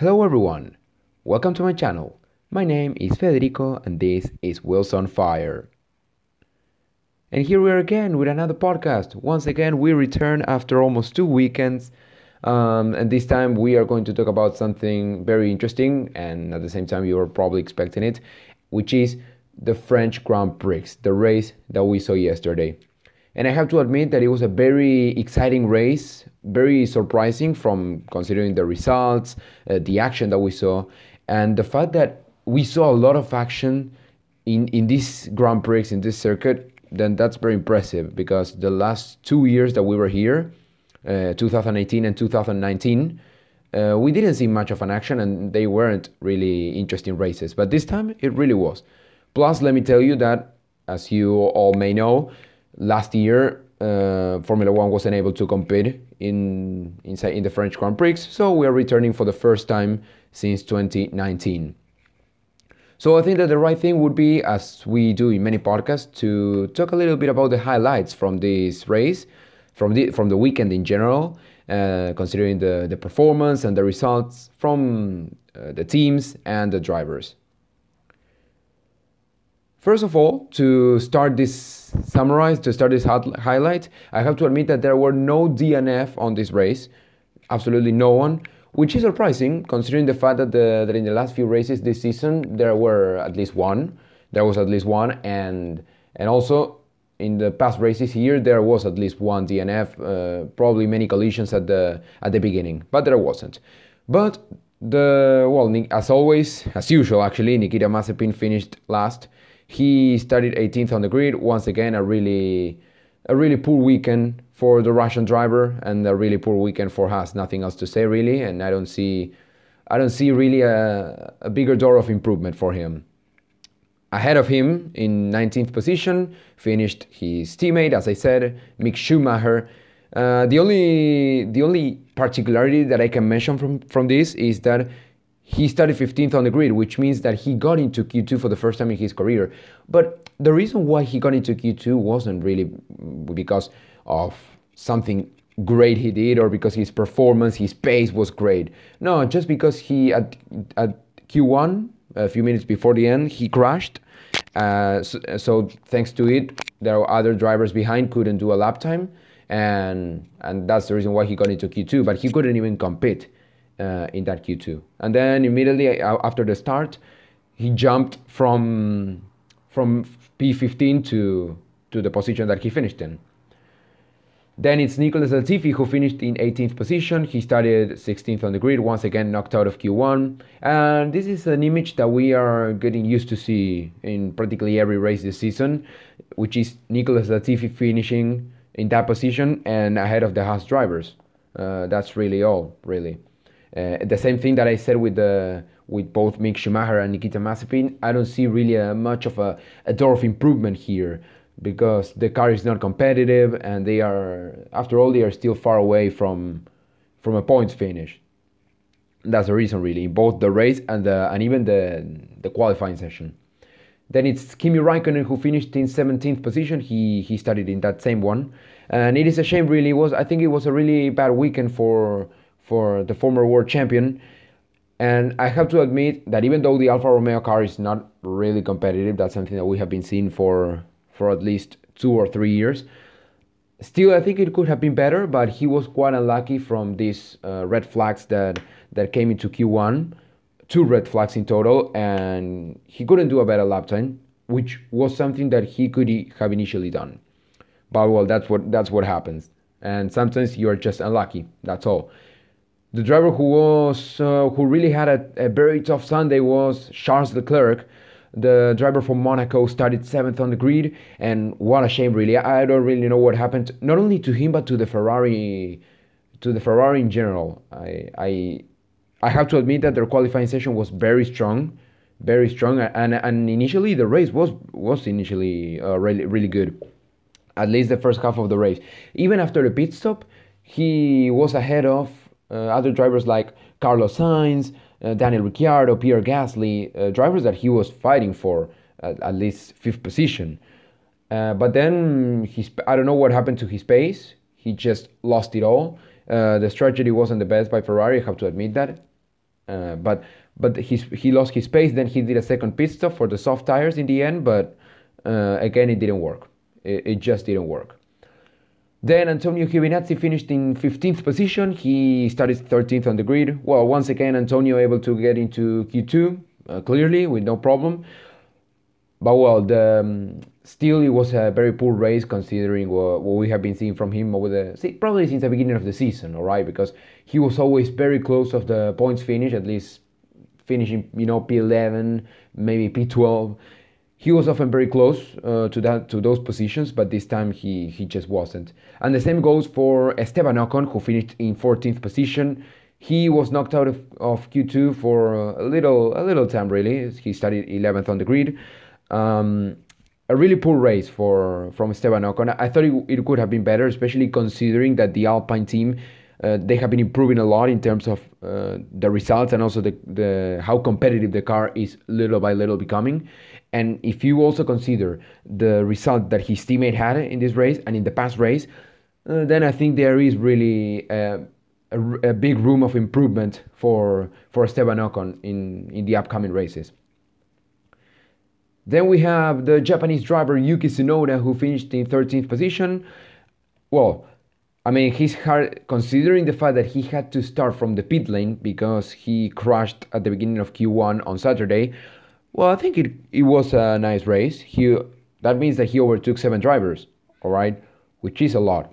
Hello everyone, welcome to my channel. My name is Federico and this is Wilson Fire. And here we are again with another podcast. Once again we return after almost 2 weekends and this time we are going to talk about something very interesting, and at the same time you are probably expecting it, which is the French Grand Prix, the race that we saw yesterday. And I have to admit that it was a very exciting race, very surprising from considering the results, the action that we saw, and the fact that we saw a lot of action in this Grand Prix, in this circuit. Then that's very impressive, because the last 2 years that we were here, 2018 and 2019, we didn't see much of an action and they weren't really interesting races, but this time it really was. Plus, let me tell you that, as you all may know, last year, Formula One wasn't able to compete in the French Grand Prix, so we are returning for the first time since 2019. So I think that the right thing would be, as we do in many podcasts, to talk a little bit about the highlights from this race, from the weekend in general, considering the performance and the results from the teams and the drivers. First of all, to start this highlight, I have to admit that there were no DNF on this race, absolutely no one, which is surprising considering the fact that, that in the last few races this season there was at least one, and also in the past races here there was at least one DNF, probably many collisions at the beginning, but there wasn't. But as usual, Nikita Mazepin finished last. He started 18th on the grid. Once again, a really poor weekend for the Russian driver and a really poor weekend for Haas. Nothing else to say really, and I don't see really a bigger door of improvement for him. Ahead of him in 19th position finished his teammate, as I said, Mick Schumacher. The only particularity that I can mention from this is that he started 15th on the grid, which means that he got into Q2 for the first time in his career. But the reason why he got into Q2 wasn't really because of something great he did or because his performance, his pace was great. No, just because he, at Q1, a few minutes before the end, he crashed. So thanks to it, there were other drivers behind couldn't do a lap time. And that's the reason why he got into Q2, but he couldn't even compete in that Q2. And then immediately after the start, he jumped from P15 to the position that he finished in. Then it's Nicolas Latifi who finished in 18th position. He started 16th on the grid, once again knocked out of Q1. And this is an image that we are getting used to see in practically every race this season, which is Nicolas Latifi finishing in that position and ahead of the Haas drivers. That's really all, really. The same thing that I said with both Mick Schumacher and Nikita Mazepin. I don't see really much of a door of improvement here, because the car is not competitive and they are, after all, they are still far away from a points finish. That's the reason really, both the race and even the qualifying session. Then it's Kimi Raikkonen who finished in 17th position. He started in that same one, and it is a shame really. I think it was a really bad weekend for the former world champion, and I have to admit that even though the Alfa Romeo car is not really competitive, that's something that we have been seeing for at least 2 or 3 years, still I think it could have been better, but he was quite unlucky from these red flags that came into Q1, 2 red flags in total, and he couldn't do a better lap time, which was something that he could have initially done. But well, that's what happens, and sometimes you are just unlucky, that's all. The driver who really had a very tough Sunday was Charles Leclerc. The driver from Monaco started 7th on the grid, and what a shame really. I don't really know what happened, not only to him but to the Ferrari in general. I have to admit that their qualifying session was very strong, and initially the race was really good, at least the first half of the race. Even after the pit stop, he was ahead of other drivers like Carlos Sainz, Daniel Ricciardo, Pierre Gasly, drivers that he was fighting for at least 5th position. But then, I don't know what happened to his pace, he just lost it all. The strategy wasn't the best by Ferrari, I have to admit that. But he lost his pace. Then he did a second pit stop for the soft tires in the end, but again, it didn't work. It just didn't work. Then Antonio Giovinazzi finished in 15th position. He started 13th on the grid. Well, once again, Antonio able to get into Q2, clearly, with no problem. But well, still, it was a very poor race considering what we have been seeing from him over probably since the beginning of the season, all right? Because he was always very close of the points finish, at least finishing, you know, P11, maybe P12. He was often very close to those positions, but this time he just wasn't. And the same goes for Esteban Ocon, who finished in 14th position. He was knocked out of Q2 for a little time, really. He started 11th on the grid. A really poor race from Esteban Ocon. I thought it could have been better, especially considering that the Alpine team, they have been improving a lot in terms of the results and also the how competitive the car is little by little becoming. And if you also consider the result that his teammate had in this race and in the past race, then I think there is really a big room of improvement for Esteban Ocon in the upcoming races. Then we have the Japanese driver Yuki Tsunoda, who finished in 13th position. Well, I mean, he's hard considering the fact that he had to start from the pit lane because he crashed at the beginning of Q1 on Saturday. Well, I think it was a nice race. That means that he overtook 7 drivers, all right, which is a lot.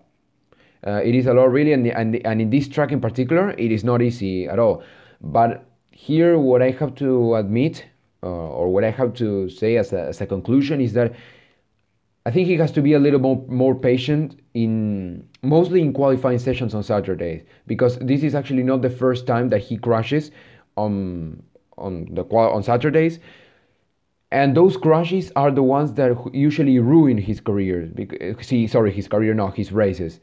It is a lot, really, and in this track in particular, it is not easy at all. But here, what I have to admit, or what I have to say as a conclusion, is that I think he has to be a little more patient mostly in qualifying sessions on Saturdays, because this is actually not the first time that he crashes on Saturdays. And those crashes are the ones that usually ruin his career. His races.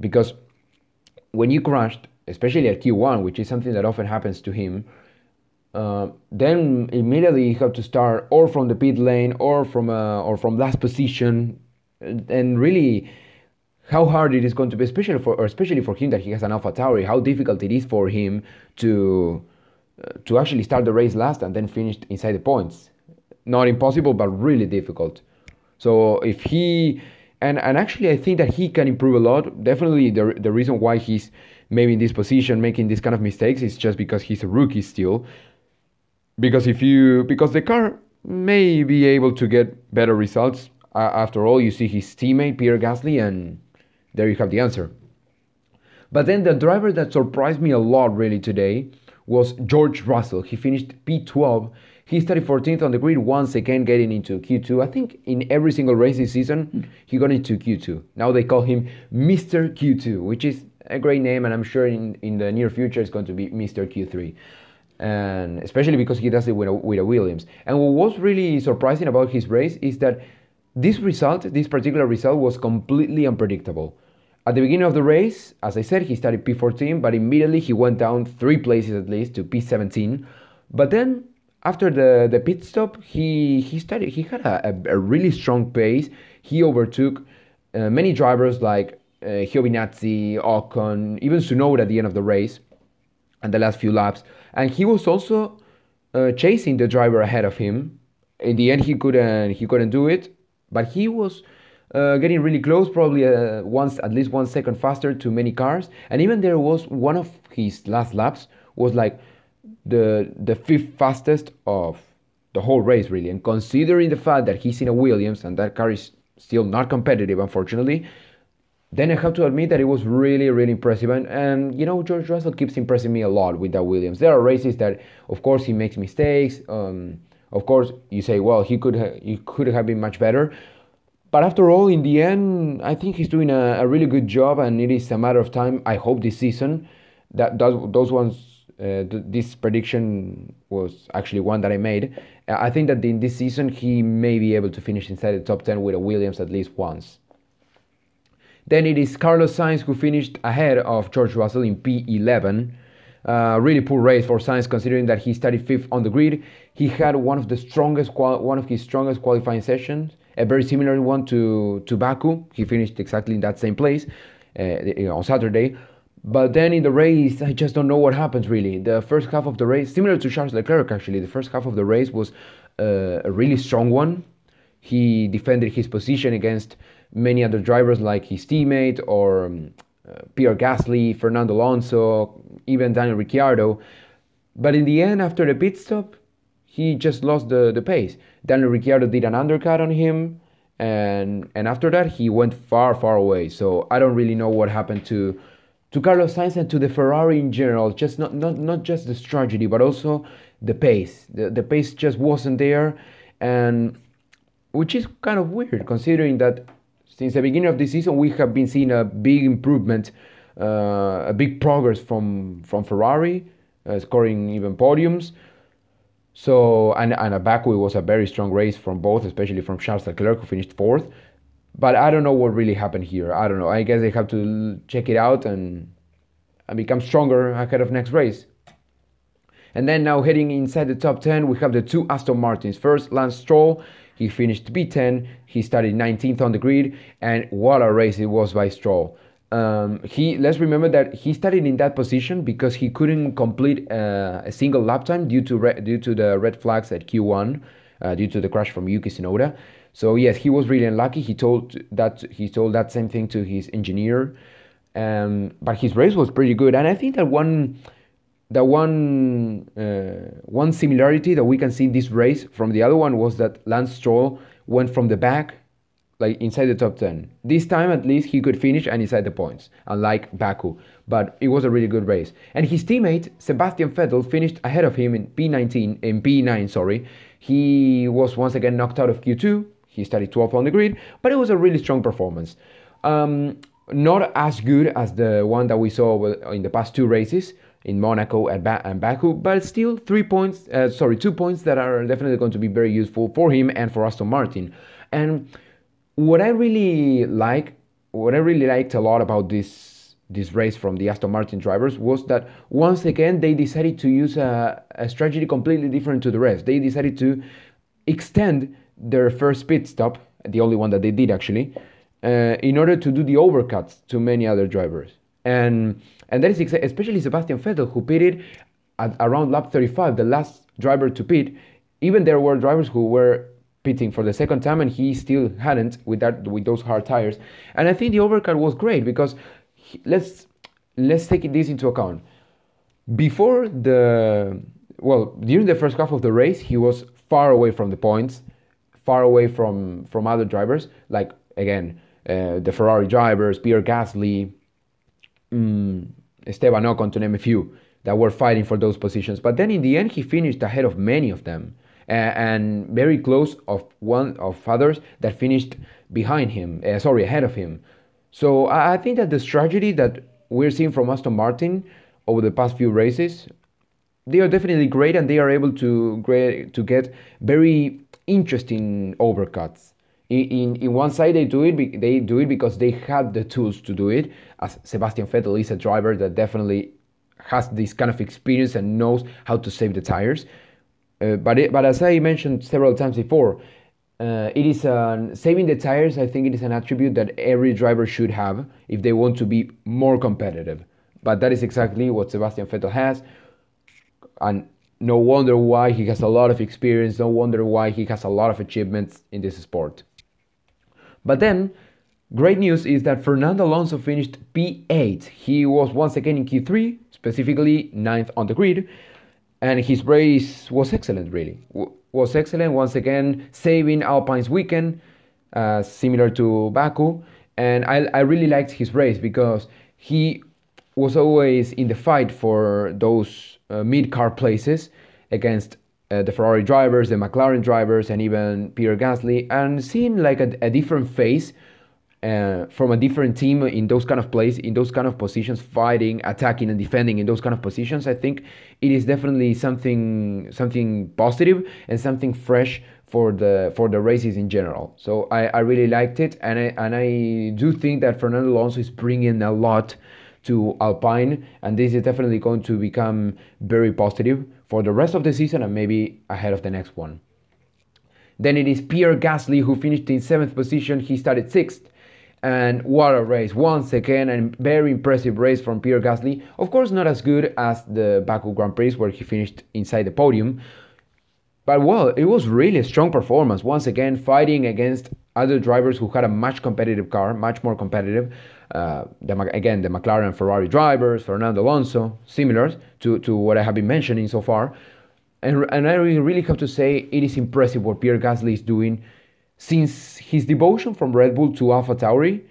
Because when you crashed, especially at Q1, which is something that often happens to him, then immediately you have to start or from the pit lane or from last position. And really, how hard it is going to be, especially for him that he has an AlphaTauri, how difficult it is for him to actually start the race last and then finish inside the points. Not impossible, but really difficult. So if he and actually I think that he can improve a lot. Definitely the reason why he's maybe in this position making these kind of mistakes is just because he's a rookie still. Because the car may be able to get better results. After all, you see his teammate Pierre Gasly, and there you have the answer. But then the driver that surprised me a lot really today was George Russell. He finished P12. He started 14th on the grid, once again getting into Q2. I think in every single race this season, he got into Q2. Now they call him Mr. Q2, which is a great name, and I'm sure in the near future it's going to be Mr. Q3. And especially because he does it with a Williams. And what was really surprising about his race is that this particular result, was completely unpredictable. At the beginning of the race, as I said, he started P14, but immediately he went down 3 places at least to P17. But then, after the pit stop, he had a really strong pace. He overtook many drivers like Giovinazzi, Ocon, even Tsunoda at the end of the race and the last few laps. And he was also chasing the driver ahead of him. In the end, he couldn't do it, but he was getting really close, probably at least 1 second faster to many cars. And even there was one of his last laps was like the 5th fastest of the whole race, really. And considering the fact that he's in a Williams and that car is still not competitive, unfortunately, then I have to admit that it was really, really impressive. And you know, George Russell keeps impressing me a lot with that Williams. There are races that, of course, he makes mistakes. Of course, you say, well, he could have been much better. But after all, in the end, I think he's doing a really good job, and it is a matter of time. I hope this season, this prediction was actually one that I made. I think that in this season he may be able to finish inside the top 10 with a Williams at least once. Then it is Carlos Sainz who finished ahead of George Russell in P11. Really poor race for Sainz, considering that he started 5th on the grid. He had one of his strongest qualifying sessions, a very similar one to Baku. He finished exactly in that same place on Saturday. But then in the race, I just don't know what happens really. The first half of the race, similar to Charles Leclerc actually, the first half of the race was a really strong one. He defended his position against many other drivers like his teammate or Pierre Gasly, Fernando Alonso, even Daniel Ricciardo. But in the end, after the pit stop, he just lost the pace. Daniel Ricciardo did an undercut on him, and after that, he went far, far away. So I don't really know what happened to Carlos Sainz and to the Ferrari in general. Just not just the strategy, but also the pace. The pace just wasn't there, and which is kind of weird, considering that since the beginning of the season, we have been seeing a big improvement, a big progress from Ferrari, scoring even podiums. So, and a Baku was a very strong race from both, especially from Charles Leclerc, who finished fourth. But I don't know what really happened here. I don't know. I guess they have to check it out and become stronger ahead of next race. And then now heading inside the top 10, we have the two Aston Martins. First, Lance Stroll. He finished P10, he started 19th on the grid, and what a race it was by Stroll. Let's remember that he started in that position because he couldn't complete a single lap time due to the red flags at Q1, due to the crash from Yuki Tsunoda. So yes, he was really unlucky. He told that same thing to his engineer, but his race was pretty good, and I think that one similarity that we can see in this race from the other one was that Lance Stroll went from the back, like inside the top 10. This time at least he could finish and inside the points, unlike Baku. But it was a really good race. And his teammate Sebastian Vettel finished ahead of him in P9, sorry. He was once again knocked out of Q2. He started 12th on the grid, but it was a really strong performance. Not as good as the one that we saw in the past two races, in Monaco and Baku, but still 2 points that are definitely going to be very useful for him and for Aston Martin. And what I really liked a lot about this race from the Aston Martin drivers was that once again they decided to use a strategy completely different to the rest. They decided to extend their first pit stop, the only one that they did actually, in order to do the overcuts to many other drivers. And that is especially Sebastian Vettel, who pitted at around lap 35, the last driver to pit. Even there were drivers who were pitting for the second time, and he still hadn't with those hard tires. And I think the overcut was great because let's take this into account. During the first half of the race, he was far away from the points, far away from other drivers like again the Ferrari drivers, Pierre Gasly. Esteban Ocon, to name a few, that were fighting for those positions. But then in the end, he finished ahead of many of them, and very close of one of others that finished ahead of him. So I think that the strategy that we're seeing from Aston Martin over the past few races, they are definitely great, and they are able to get very interesting overcuts. In one side they do it because they had the tools to do it, as Sebastian Vettel is a driver that definitely has this kind of experience and knows how to save the tires. But as I mentioned several times before, it is saving the tires. I think it is an attribute that every driver should have if they want to be more competitive. But that is exactly what Sebastian Vettel has, and no wonder why he has a lot of experience. No wonder why he has a lot of achievements in this sport. But then, great news is that Fernando Alonso finished P8. He was once again in Q3, specifically 9th on the grid, and his race was excellent, really. Was excellent, once again, saving Alpine's weekend, similar to Baku, and I really liked his race because he was always in the fight for those mid-car places against the Ferrari drivers, the McLaren drivers, and even Pierre Gasly, and seeing like a different face from a different team in those kind of positions, fighting, attacking, and defending in those kind of positions. I think it is definitely something positive and something fresh for the races in general. So I really liked it, and I do think that Fernando Alonso is bringing a lot to Alpine, and this is definitely going to become very positive for the rest of the season and maybe ahead of the next one. Then it is Pierre Gasly who finished in 7th position. He started 6th, And what a race once again, and very impressive race from Pierre Gasly. Of course, not as good as the Baku Grand Prix where he finished inside the podium, but well, it was really a strong performance once again, fighting against other drivers who had a much competitive car, much more competitive. Again, the McLaren and Ferrari drivers, Fernando Alonso, similar to what I have been mentioning so far. And I really have to say, it is impressive what Pierre Gasly is doing since his devotion from Red Bull to AlphaTauri.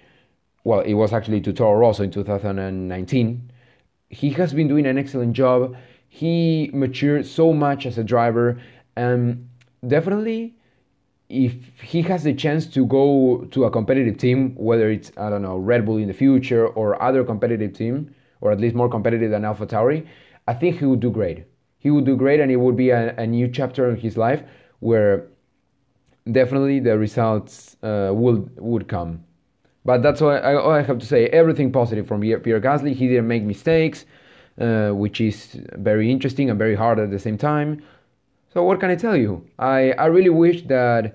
Well, it was actually to Toro Rosso in 2019. He has been doing an excellent job. He matured so much as a driver, and definitely, if he has the chance to go to a competitive team, whether it's, I don't know, Red Bull in the future or other competitive team, or at least more competitive than AlphaTauri, I think he would do great. He would do great, and it would be a new chapter in his life where definitely the results would come. But that's all I have to say. Everything positive from Pierre Gasly. He didn't make mistakes, which is very interesting and very hard at the same time. So what can I tell you? I really wish that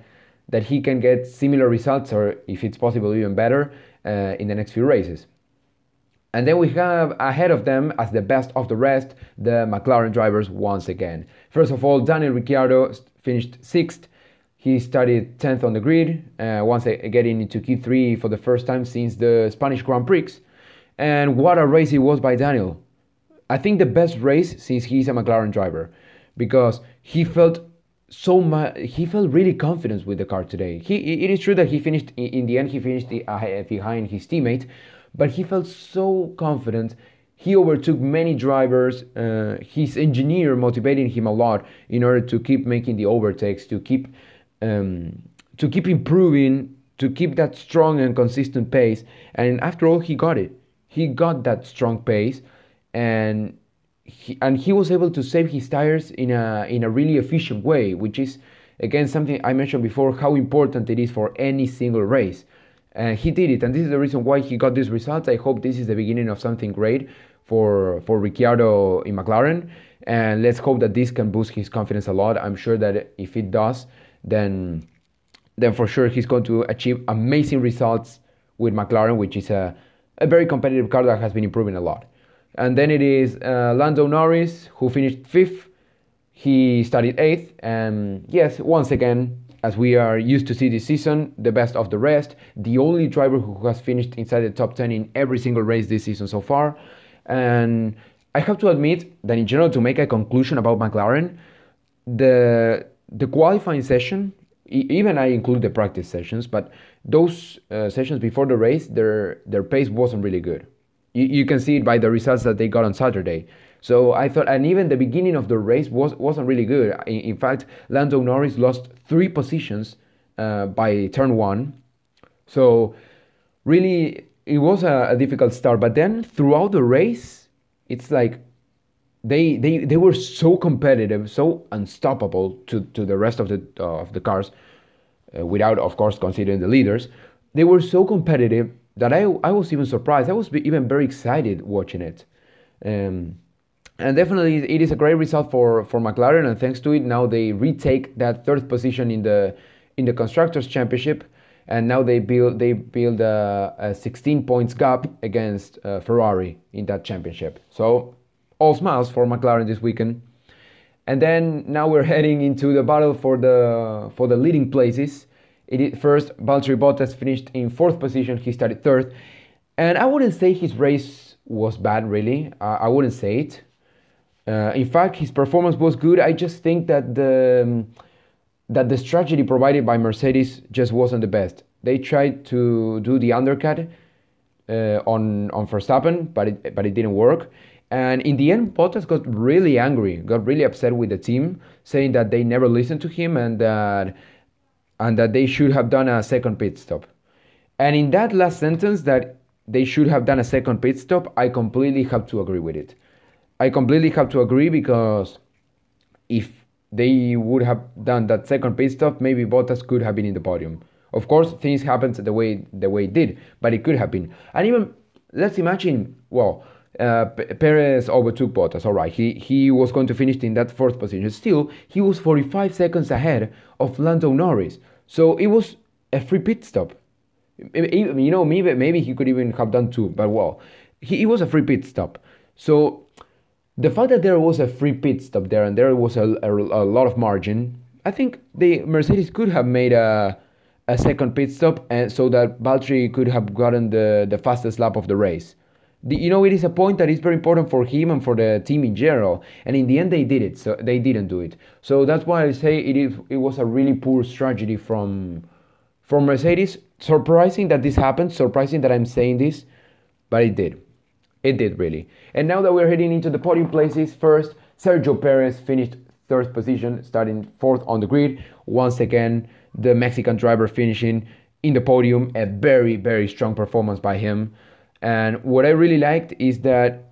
he can get similar results, or if it's possible, even better, in the next few races. And then we have ahead of them, as the best of the rest, the McLaren drivers once again. First of all, Daniel Ricciardo finished 6th. He started 10th on the grid, once getting into Q3 for the first time since the Spanish Grand Prix. And what a race it was by Daniel. I think the best race since he's a McLaren driver, because he felt so much, he felt really confident with the car today. It is true that he finished in the end, he finished behind his teammate, but he felt so confident. He overtook many drivers, his engineer motivating him a lot in order to keep making the overtakes, to keep improving, to keep that strong and consistent pace. And after all, he got it. He got that strong pace, and he was able to save his tires in a really efficient way, which is, again, something I mentioned before, how important it is for any single race. He did it, and this is the reason why he got these results. I hope this is the beginning of something great for Ricciardo in McLaren, and let's hope that this can boost his confidence a lot. I'm sure that if it does, then for sure he's going to achieve amazing results with McLaren, which is a very competitive car that has been improving a lot. And then it is Lando Norris, who finished 5th. He started 8th. And yes, once again, as we are used to see this season, the best of the rest. The only driver who has finished inside the top 10 in every single race this season so far. And I have to admit that in general, to make a conclusion about McLaren, the qualifying session, even I include the practice sessions, but those sessions before the race, their pace wasn't really good. You can see it by the results that they got on Saturday. So I thought, and even the beginning of the race wasn't really good. In fact, Lando Norris lost 3 positions by turn 1. So really, it was a difficult start. But then throughout the race, it's like they were so competitive, so unstoppable to the rest of the cars, without, of course, considering the leaders. They were so competitive that I was even surprised. I was even very excited watching it. And definitely it is a great result for McLaren, and thanks to it, now they retake that 3rd position in the Constructors' Championship, and now they build a 16 points gap against Ferrari in that championship. So all smiles for McLaren this weekend. And then now we're heading into the battle for the leading places. First, Valtteri Bottas finished in 4th position. He started 3rd. And I wouldn't say his race was bad, really. I wouldn't say it. In fact, his performance was good. I just think that the strategy provided by Mercedes just wasn't the best. They tried to do the undercut on Verstappen, but it didn't work. And in the end, Bottas got really angry, got really upset with the team, saying that they never listened to him and that they should have done a 2nd pit stop. And in that last sentence, that they should have done a 2nd pit stop, I completely have to agree with it. I completely have to agree, because if they would have done that 2nd pit stop, maybe Bottas could have been in the podium. Of course, things happened the way it did, but it could have been. And even, let's imagine, well, Perez overtook Bottas, all right, he was going to finish in that 4th position. Still, he was 45 seconds ahead of Lando Norris, so it was a free pit stop. You know, maybe he could even have done two, but well, it was a free pit stop. So the fact that there was a free pit stop there and there was a lot of margin, I think the Mercedes could have made a second pit stop, and so that Valtteri could have gotten the fastest lap of the race. You know, it is a point that is very important for him and for the team in general. And in the end, they did it. So they didn't do it. So that's why I say it was a really poor strategy from Mercedes. Surprising that this happened. Surprising that I'm saying this, but it did. It did really. And now that we're heading into the podium places, first, Sergio Perez finished third position, starting fourth on the grid. Once again, the Mexican driver finishing in the podium. A very, very strong performance by him. And what I really liked is that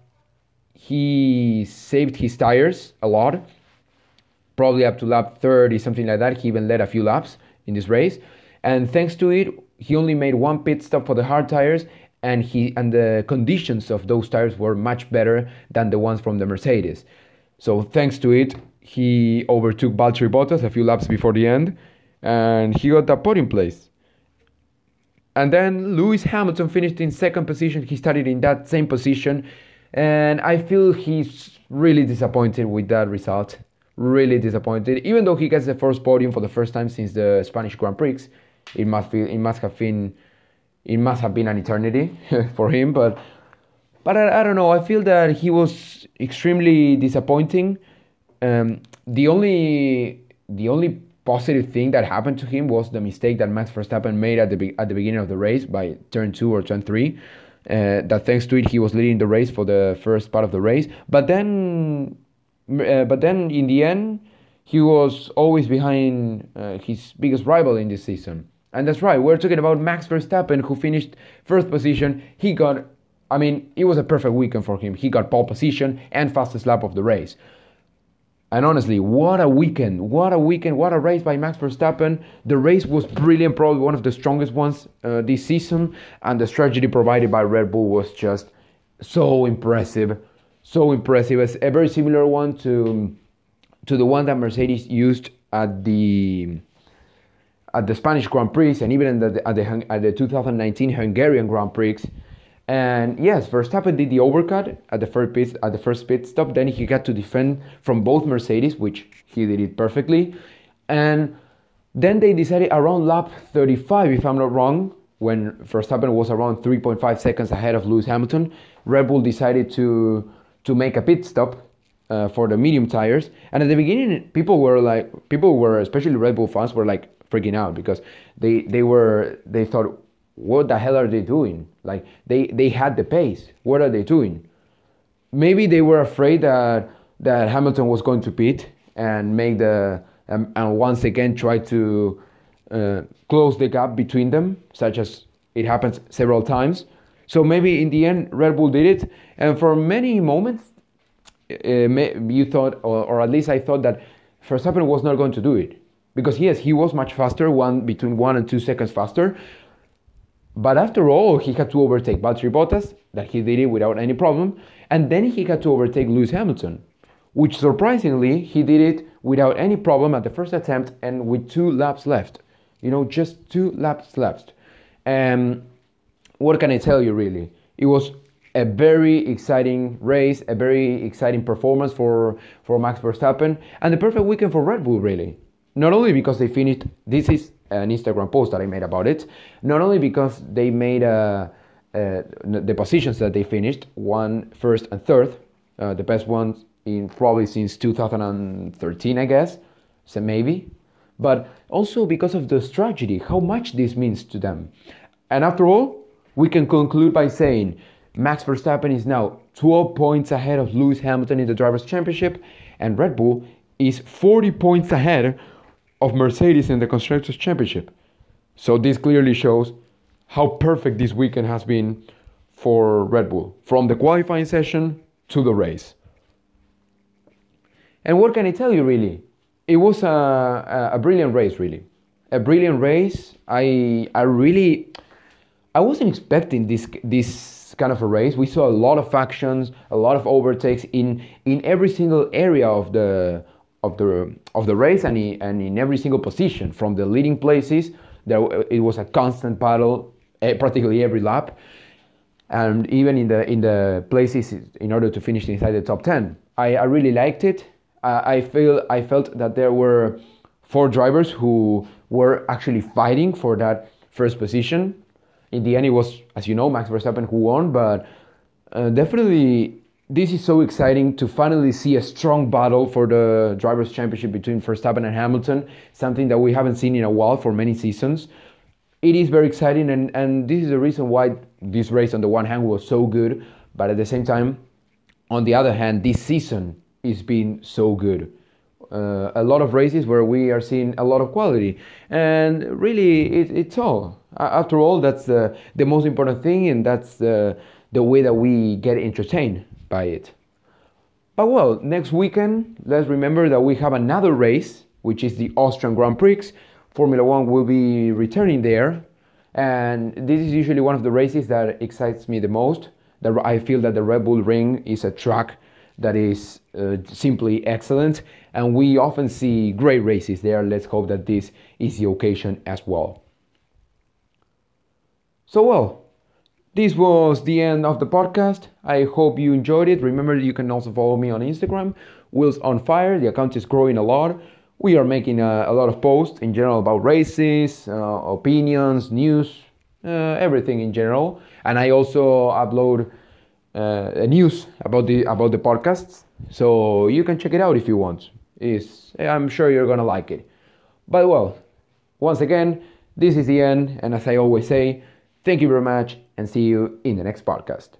he saved his tires a lot, probably up to lap 30, something like that. He even led a few laps in this race. And thanks to it, he only made one pit stop for the hard tires, and the conditions of those tires were much better than the ones from the Mercedes. So thanks to it, he overtook Valtteri Bottas a few laps before the end, and he got that podium place. And then Lewis Hamilton finished in second position. He started in that same position. And I feel he's really disappointed with that result. Really disappointed. Even though he gets the first podium for the first time since the Spanish Grand Prix. It must have been an eternity for him. But I don't know. I feel that he was extremely disappointing. The only positive thing that happened to him was the mistake that Max Verstappen made at the beginning of the race by turn 2 or turn 3. That thanks to it he was leading the race for the first part of the race, but then in the end he was always behind his biggest rival in this season. And that's right, we're talking about Max Verstappen, who finished first position. It was a perfect weekend for him. He got pole position and fastest lap of the race. And honestly, what a weekend, what a weekend, what a race by Max Verstappen. The race was brilliant, probably one of the strongest ones this season. And the strategy provided by Red Bull was just so impressive, so impressive. It's a very similar one to the one that Mercedes used at the Spanish Grand Prix, and even at the 2019 Hungarian Grand Prix. And yes, Verstappen did the overcut at the first pit stop. Then he got to defend from both Mercedes, which he did it perfectly. And then they decided around lap 35, if I'm not wrong, when Verstappen was around 3.5 seconds ahead of Lewis Hamilton, Red Bull decided to make a pit stop for the medium tires. And at the beginning, people were, especially Red Bull fans, were like freaking out, because they thought, what the hell are they doing? Like, they had the pace. What are they doing? Maybe they were afraid that Hamilton was going to pit and make and once again try to close the gap between them, such as it happens several times. So maybe in the end Red Bull did it, and for many moments you thought, or at least I thought, that Verstappen was not going to do it, because yes, he was much faster, between 1 and 2 seconds faster. But after all, he had to overtake Valtteri Bottas, that he did it without any problem. And then he had to overtake Lewis Hamilton, which surprisingly, he did it without any problem at the first attempt and with 2 laps left. You know, just 2 laps left. What can I tell you, really? It was a very exciting race, a very exciting performance for Max Verstappen, and the perfect weekend for Red Bull, really. Not only because they finished... This is an Instagram post that I made about it. Not only because they made the positions that they finished, 1, 1st, and 3rd, the best ones in probably since 2013, I guess, so maybe, but also because of the strategy, how much this means to them. And after all, we can conclude by saying Max Verstappen is now 12 points ahead of Lewis Hamilton in the Drivers' Championship, and Red Bull is 40 points ahead of Mercedes in the Constructors' Championship. So this clearly shows how perfect this weekend has been for Red Bull, from the qualifying session to the race. And what can I tell you, really? It was a brilliant race, really. A brilliant race. I wasn't expecting this kind of a race. We saw a lot of actions, a lot of overtakes in every single area of the race, and in every single position. From the leading places, it was a constant battle practically every lap, and even in the places in order to finish inside the top 10. I really liked it. I felt that there were four drivers who were actually fighting for that first position. In the end, it was, as you know, Max Verstappen who won, but definitely this is so exciting to finally see a strong battle for the Drivers' Championship between Verstappen and Hamilton, something that we haven't seen in a while for many seasons. It is very exciting, and this is the reason why this race on the one hand was so good, but at the same time, on the other hand, this season is being so good. A lot of races where we are seeing a lot of quality, and really it's all. After all, that's the most important thing, and that's the way that we get entertained by it. But well, next weekend, let's remember that we have another race, which is the Austrian Grand Prix. Formula One will be returning there, and this is usually one of the races that excites me the most. That I feel that the Red Bull Ring is a track that is simply excellent, and we often see great races there. Let's hope that this is the occasion as well. So well, this was the end of the podcast. I hope you enjoyed it. Remember, you can also follow me on Instagram, Wheels on Fire. The account is growing a lot. We are making a lot of posts in general about races, opinions, news, everything in general. And I also upload news about the podcasts, so you can check it out if you want. I'm sure you're gonna like it. But well, once again, this is the end, and as I always say, thank you very much, and see you in the next podcast.